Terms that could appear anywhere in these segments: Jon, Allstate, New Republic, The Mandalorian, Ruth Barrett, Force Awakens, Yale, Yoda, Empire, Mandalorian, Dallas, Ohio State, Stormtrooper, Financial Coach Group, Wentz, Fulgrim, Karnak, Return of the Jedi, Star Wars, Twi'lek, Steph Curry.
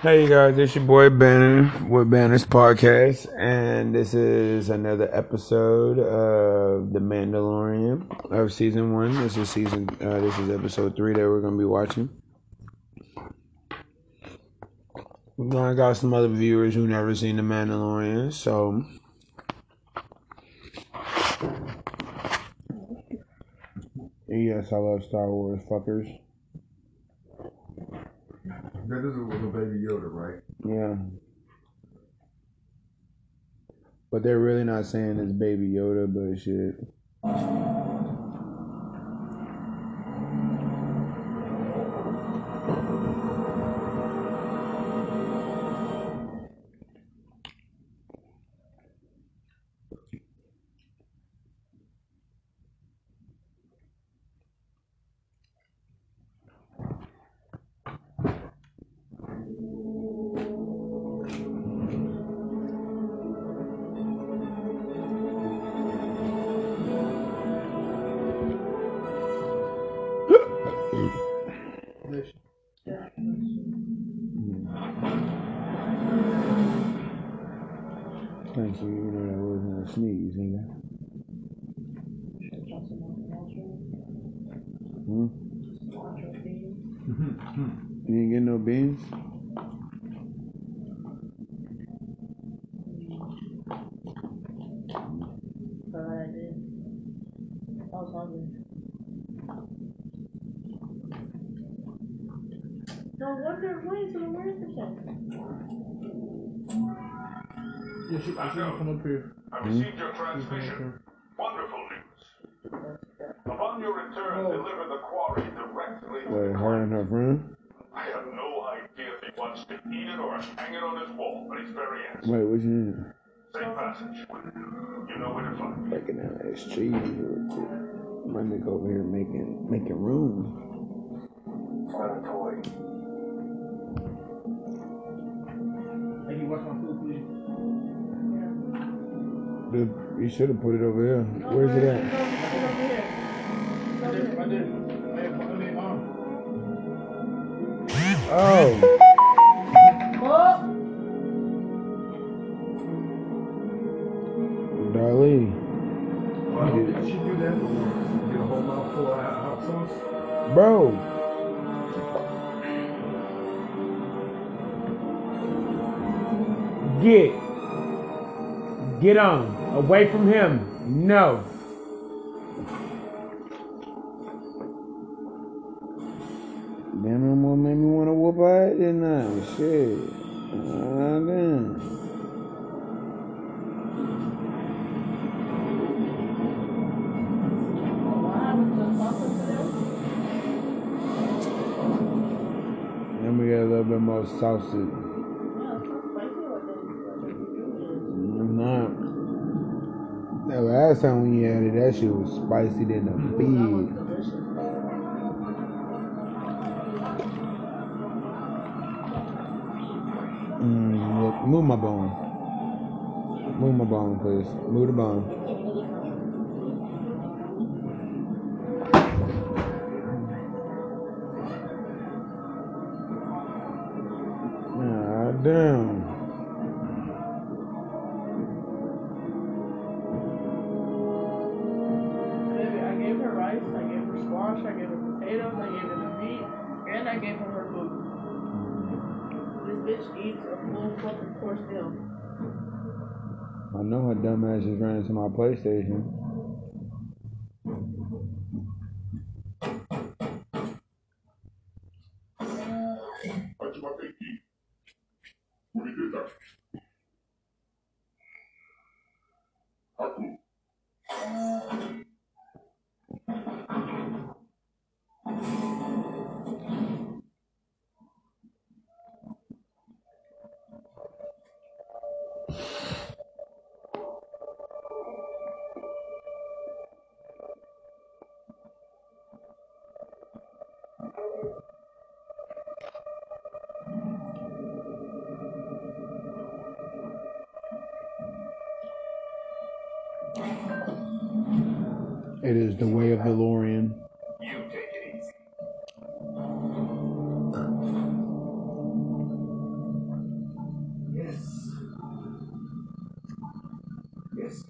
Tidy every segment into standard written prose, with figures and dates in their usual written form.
Hey you guys, it's your boy Banner with Banner's Podcast, and this is another episode of The Mandalorian of Season 1. This is Episode 3 that we're going to be watching. I got some other viewers who never seen The Mandalorian, so yes, I love Star Wars, fuckers. That is a little baby Yoda, right? Yeah. But they're really not saying it's baby Yoda, but shit. Thank you. You know that wasn't a sneeze, nigga. You didn't get no beans? I did. I was hungry. No wonder it went to the worst of it. Yes, you can come up here. I received your transmission. Wonderful news. Upon your return, deliver the quarry directly to the quarry. I have no idea if he wants to eat it or hang it on his wall, but he's very anxious. Wait, what you need? Same passage. You know where to find me. Breaking out his cheese real quick. My nigga over here making room. It's not a toy. Hey, you watch my food, please? Dude, you should have put it over here. No, where's it at? Right there. Oh. Darlene. Well, I don't think she do that. Get a whole mouthful of hot sauce. Bro. Get on. Away from him. No. Damn, no more made me want to whoop her ass than that. Shit. Ah, damn. Then we got a little bit more sausage. That last time when you had it, that shit was spicy than a bee. Look, move my bone. Move my bone, please. Move the bone. Ah, damn. I know her dumb ass just ran into my PlayStation. It is the way of Mandalorian. You take it easy. Yes.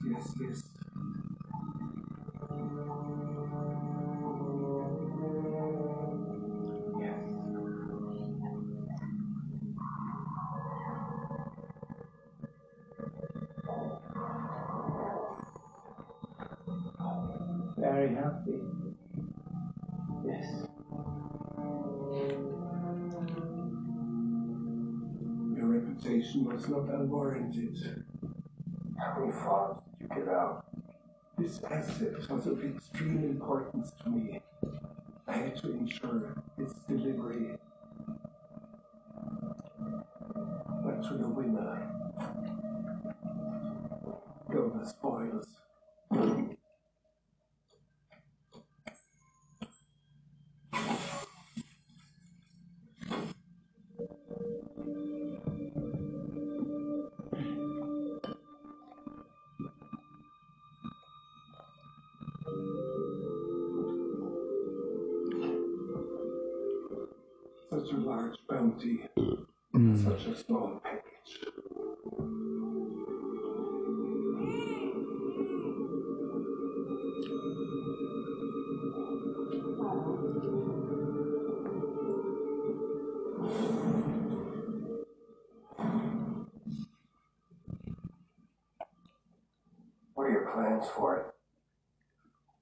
Very happy. Yes. Your reputation was not unwarranted. How many files did you get out? This asset was of extreme importance to me. I had to ensure its delivery. But to the winner go the spoils. Such a large bounty, such a small package. What are your plans for it?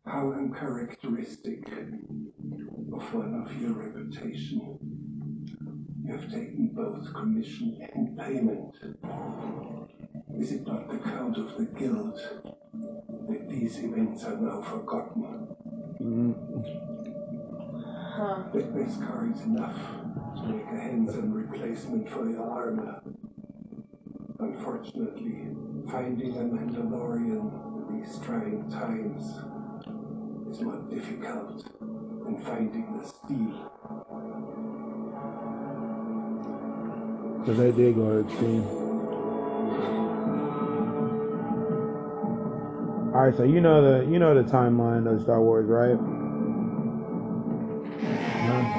How uncharacteristic of one of your reputation. You have taken both commission and payment. Is it not the code of the guild that these events are now forgotten? That base car is enough to make a handsome replacement for your armor. Unfortunately, finding a Mandalorian in these trying times is more difficult than finding the steel. Because they did go extreme. Alright, so you know the timeline of Star Wars, right?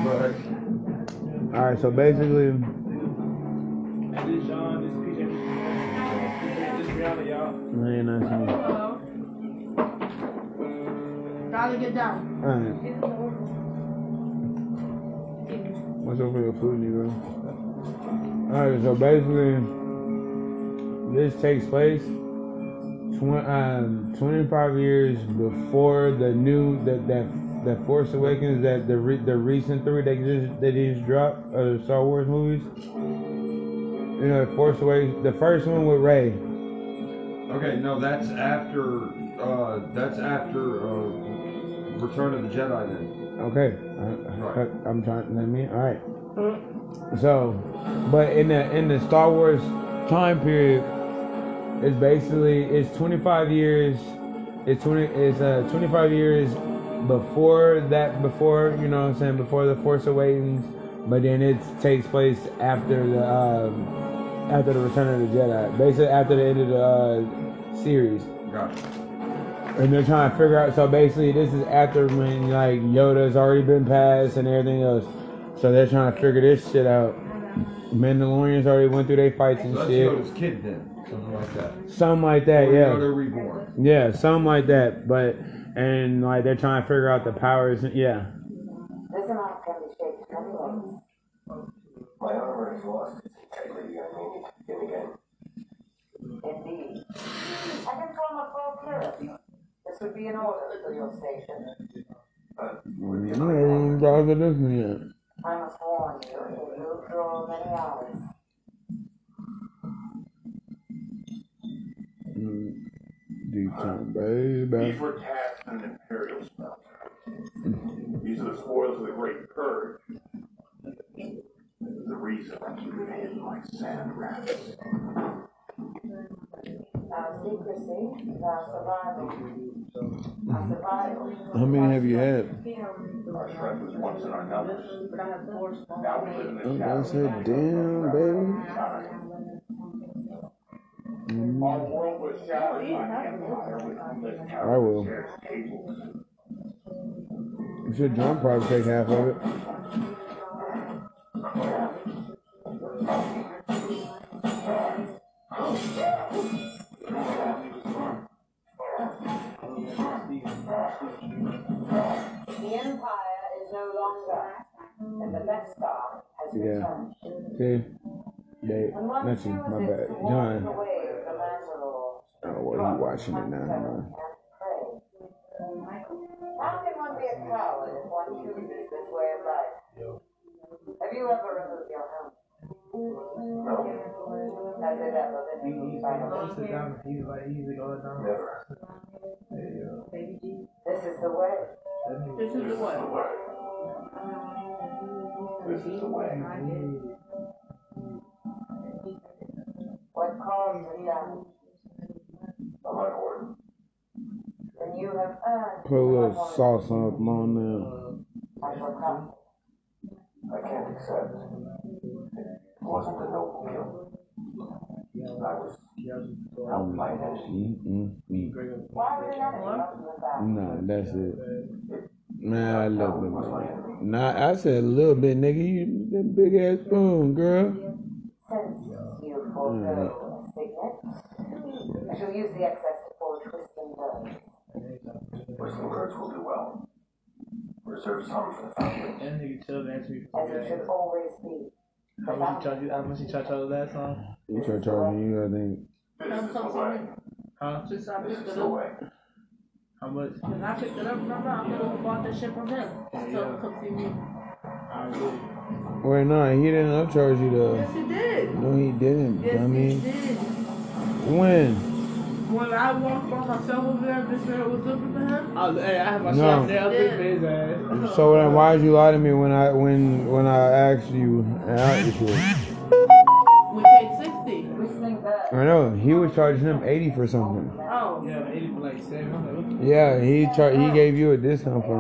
Right. Alright, so basically Riley, get down. Alright. Watch over your food, Negro. Alright, so basically, this takes place 25 years before the new that Force Awakens, that the recent three that they just dropped of the Star Wars movies. You know, Force Awakens, the first one with Rey. Okay, no, that's after Return of the Jedi. Then. Okay, right. I'm trying. Let me. All right. So, but in the Star Wars time period, it's basically it's 25 years. It's 25 years before you know what I'm saying, before the Force Awakens. But then it takes place after the Return of the Jedi, basically after the end of the series. Gotcha. And they're trying to figure out. So basically, this is after when like Yoda's already been passed and everything else. So they're trying to figure this shit out. Mandalorians already went through their fights and so shit. Yoda's kid then, something like that. Something like that, or yeah. Yoda reborn. Yeah, something like that. But and like they're trying to figure out the powers. Yeah. There's an outcome shape coming up. My armor has lost its integrity. I need to begin again. Indeed. I can form a full pyramid. This would be in order for your station. I haven't got to this yet. I must warn you, it will move through all many hours. Deep time, baby. These were tasked on an imperial spell. These are the spoils of the Great Purge. The reason I keep it hidden like sand rats. Our secrecy is our survival. How many have you had? Our strength was once in our numbers. Now we live in the shadows. Damn, baby. Our world was shadowed by the Empire with endless terror and shared cables. You should Jon probably take half of it. The Empire is no longer, and the Death Star has returned. See? Nothing, my bad. Jon. I don't know what you're watching it now, man. How can one be a coward if one chooses this way of life? Have you ever removed your helmet? No. Has it ever been used by the This is the way. This is the way. This is the way. What calls me down? The right order. And you have earned. Put a little sauce on it, Mom, now. I forgot. I can't accept. It wasn't a noble kill. I was out by that. Nah, that's it. Man, I love it. Nah, I said a little bit, nigga. You that big ass spoon, girl. I shall use the excess to pull a twist and turn. Western birds will do well. Reserve some for the family. That nigga chilled and answered for the As it should always be. How much you charge out of that song? You charge you, I think. This is the way. Huh? Since I picked it up. How much? When I picked it up, remember, I'm the one who bought that shit from him. So come see me. I agree. Wait, no, he didn't upcharge you though. Yes, he did. No, he didn't. Yes, he did. When? When I walked by myself over there, this man was looking for him. Hey, I have my shot there up in his ass. So then why did you lie to me when I asked you and I asked you? We paid 60. I know he was charging him 80 for something. Oh. Yeah, 80 for like 700. Yeah, he gave you a discount for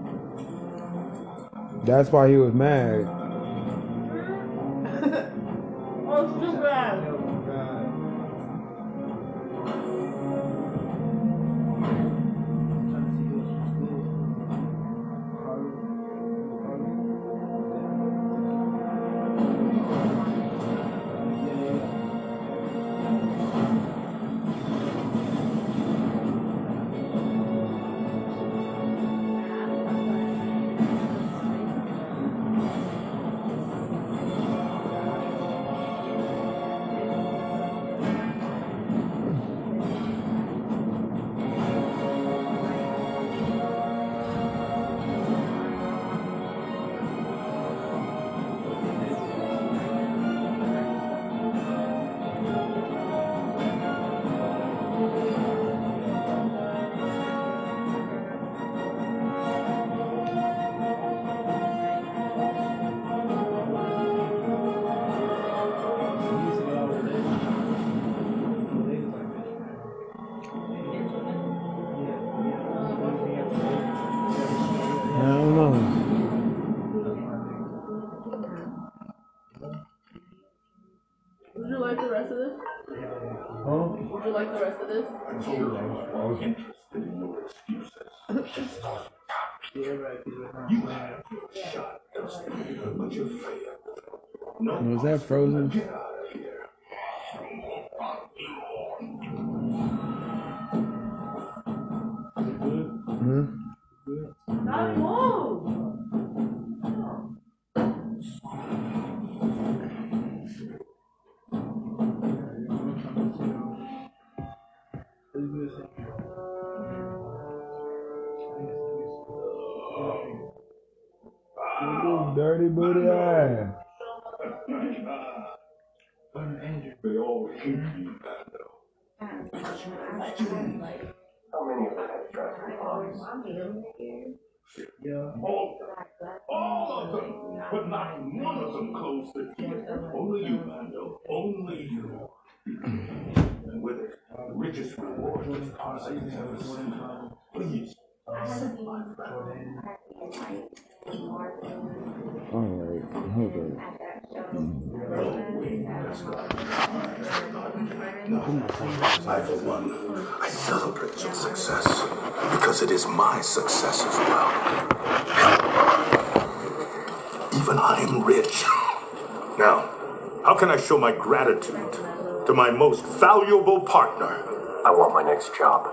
that. That's why he was mad. Oh, stupid ass. Was that frozen? Get out of here. Not long. Dirty booty eye. They all hate you, Bando. How many of them have traffic bodies? All of them, but not one of them closed the deal. Only you, Bando. Only you. And with it, the richest reward this Tarzan has ever seen. Please, accept my friend. All right, okay. I, for one, I celebrate your success because it is my success as well. Even I am rich. Now, how can I show my gratitude to my most valuable partner? I want my next job.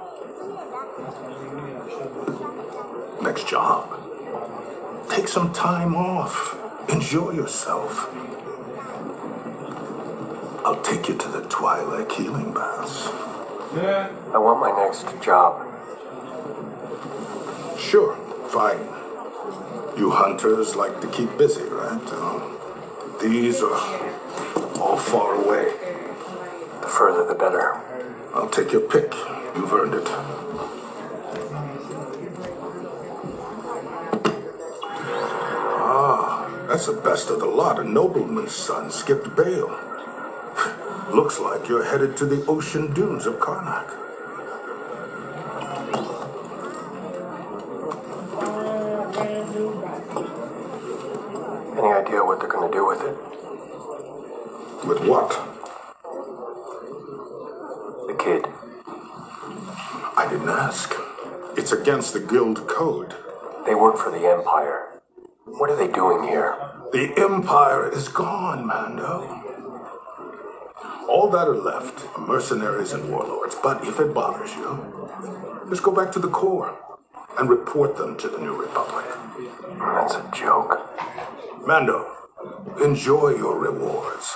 next job. Take some time off. Enjoy yourself. I'll take you to the Twi'lek healing baths. Yeah. I want my next job. Sure, fine. You hunters like to keep busy, right? These are all far away. The further, the better. I'll take your pick. You've earned it. Ah, that's the best of the lot. A nobleman's son skipped bail. Looks like you're headed to the ocean dunes of Karnak. Any idea what they're going to do with it? With what? The kid. I didn't ask. It's against the guild code. They work for the Empire. What are they doing here? The Empire is gone, Mando. All that are left are mercenaries and warlords. But if it bothers you, just go back to the core and report them to the New Republic. That's a joke. Mando, enjoy your rewards.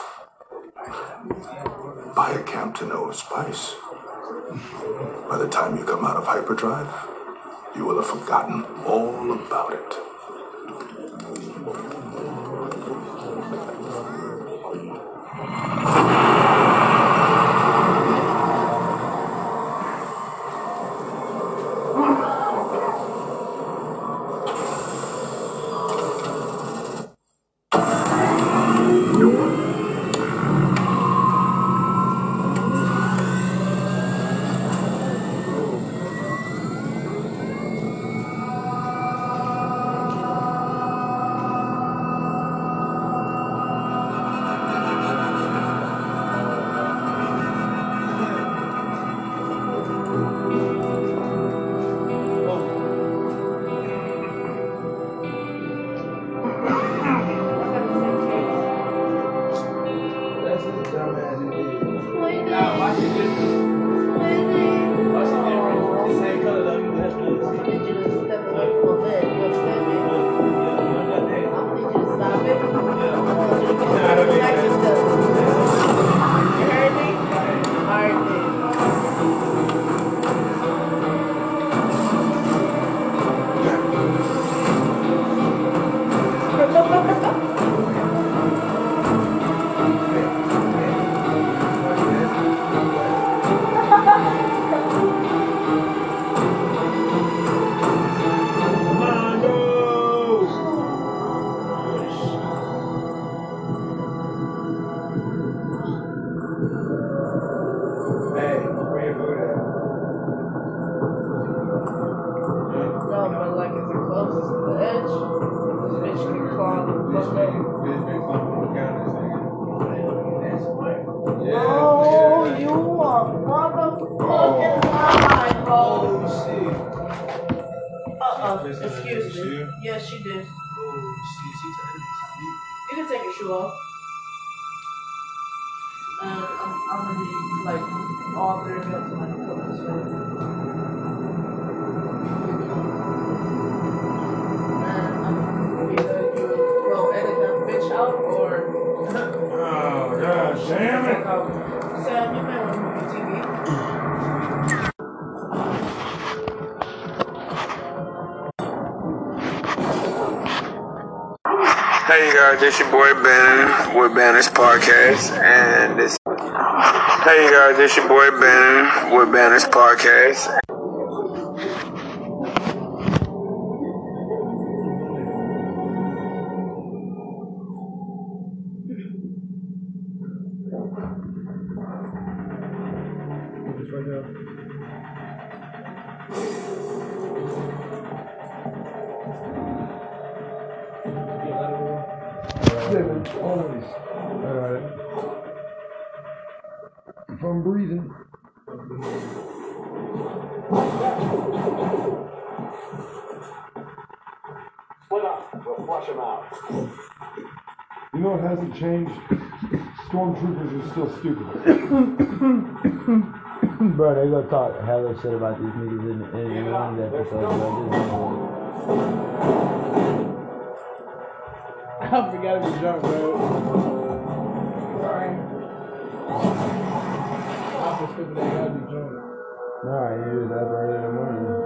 Buy a camp to know of spice. By the time you come out of hyperdrive, you will have forgotten all about it. This your boy Bannon with Banner's Podcast, and this. Hey you guys, this your boy Bannon with Banner's Podcast. Changed. Stormtroopers are still stupid. Bro, they gonna talk hella shit about these niggas in the end of the episode. I forgot to jump, bro. Sorry. I feel stupid that I gotta be drunk. No, I use that early in the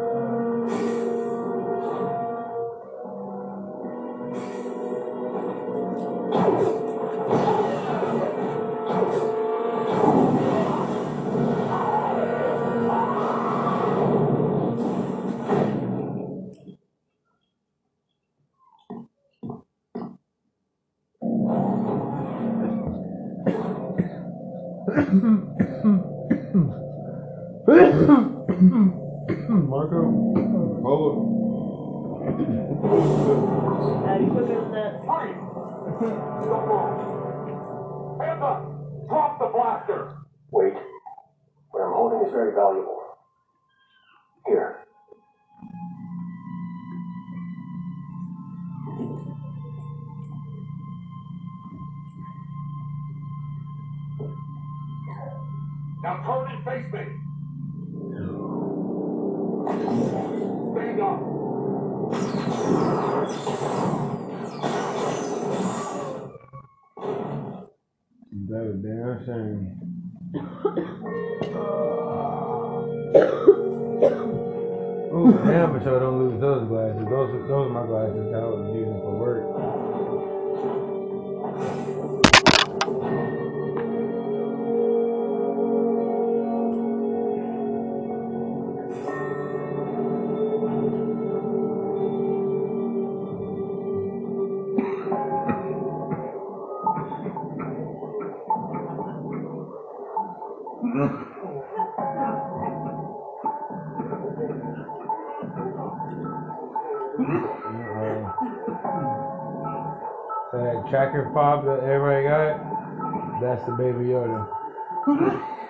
tracker pop that everybody got, that's the Baby Yoda.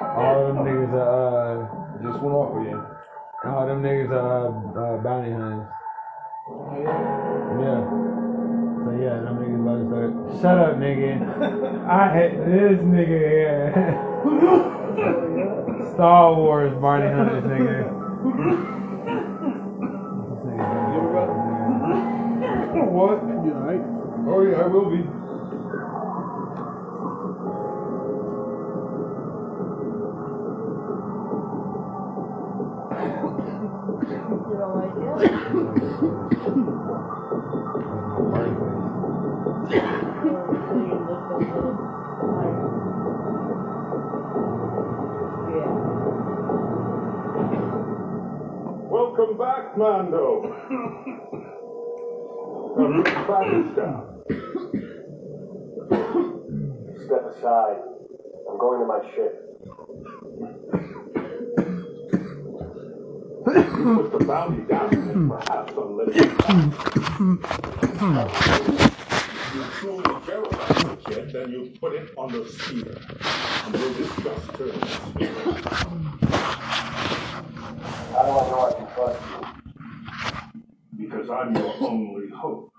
All them niggas are, just went off again. All them niggas are bounty hunters. Yeah. So yeah, them niggas about to start, shut up nigga. I hate this nigga here. Star Wars bounty hunters nigga. This nigga bounty hunters, nigga. What? You alright? Oh yeah, I will be. You don't like it? Welcome back, Mando. Come back, down. Step aside. I'm going to my ship. Put the bounty down and perhaps I'm living. If you truly verify the jet, then you put it on the speeder. And we'll discuss terms. How do I know I can trust you? Because I'm your only hope.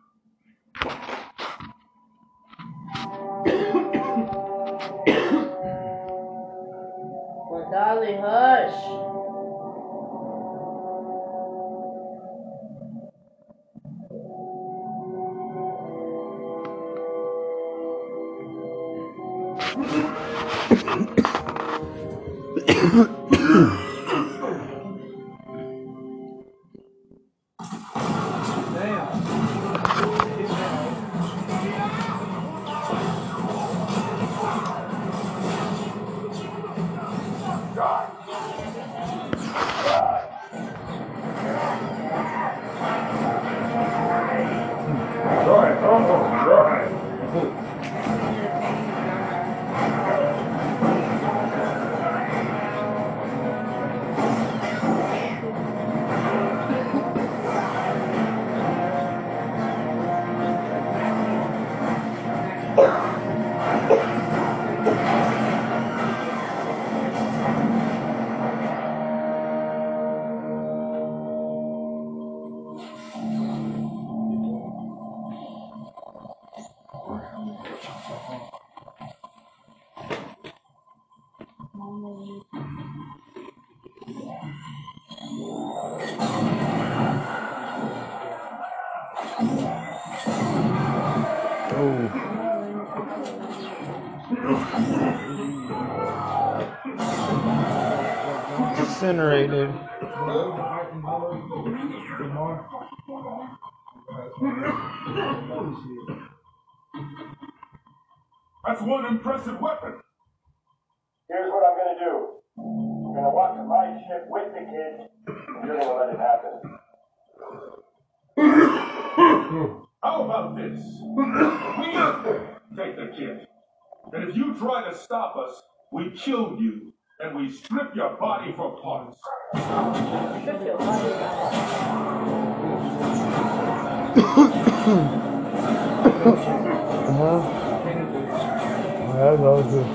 My darling, hush. Incinerated. That's one impressive weapon. Here's what I'm gonna do. I'm gonna walk to my ship with the kid, and you're gonna let it happen. How about this? We take the kid, and if you try to stop us, we kill you, and we strip your body for parts. Strip your body. That was good.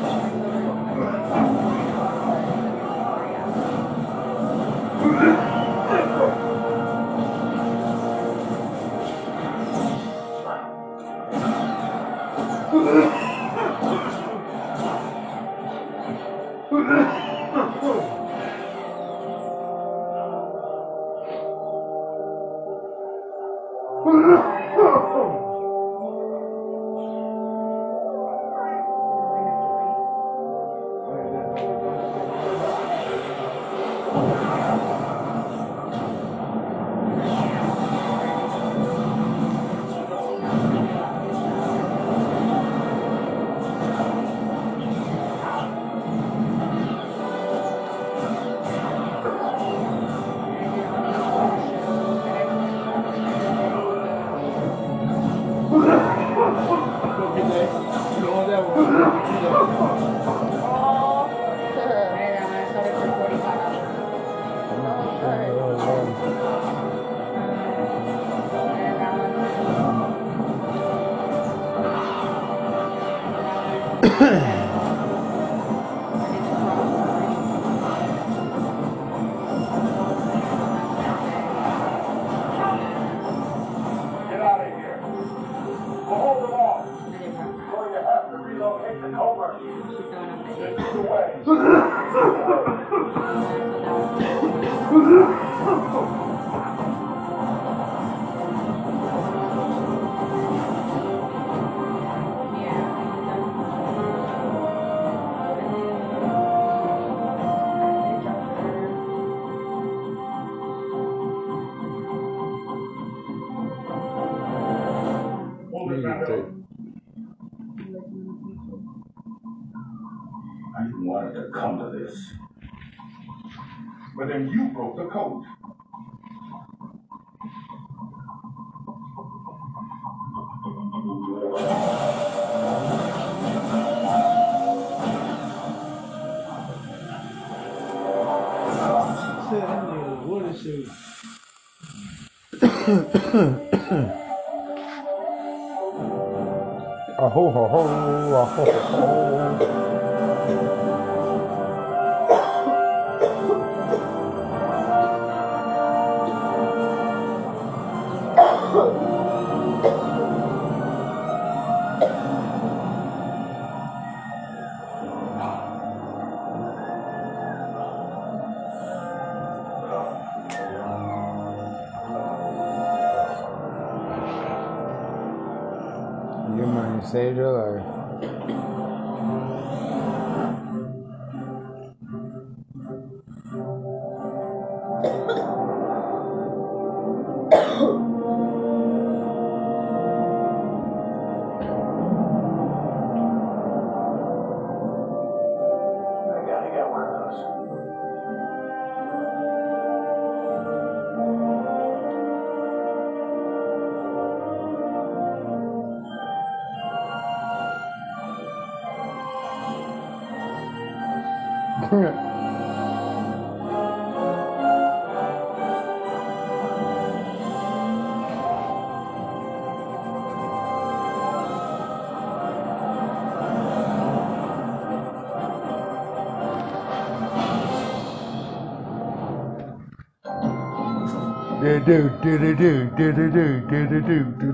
Saved your life.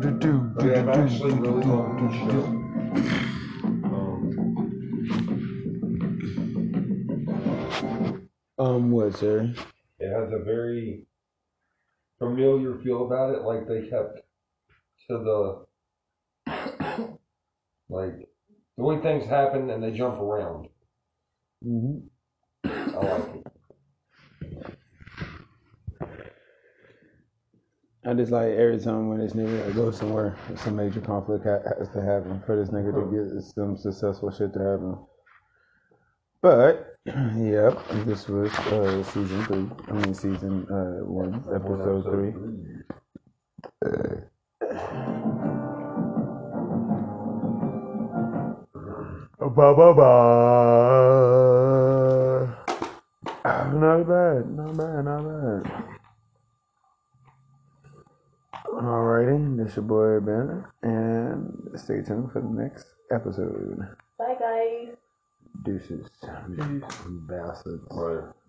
I'm actually really loving this show. What, sir? It has a very familiar feel about it, like they kept to the, like, The way things happen and they jump around. Mm-hmm. I like it. I just like every time when this nigga goes somewhere, some major conflict has to happen for this nigga to get some successful shit to happen. But, yep, this was season one, episode three. Not bad. Alrighty, this is your boy Ben, and stay tuned for the next episode. Bye guys. Deuces. Bastards. Right.